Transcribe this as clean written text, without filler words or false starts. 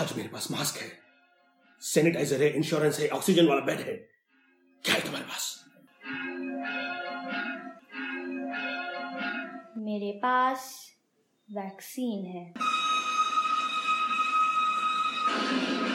आज मेरे पास मास्क है, सैनिटाइजर है, इंश्योरेंस है, ऑक्सीजन वाला बेड है। क्या है तुम्हारे पास? मेरे पास वैक्सीन है।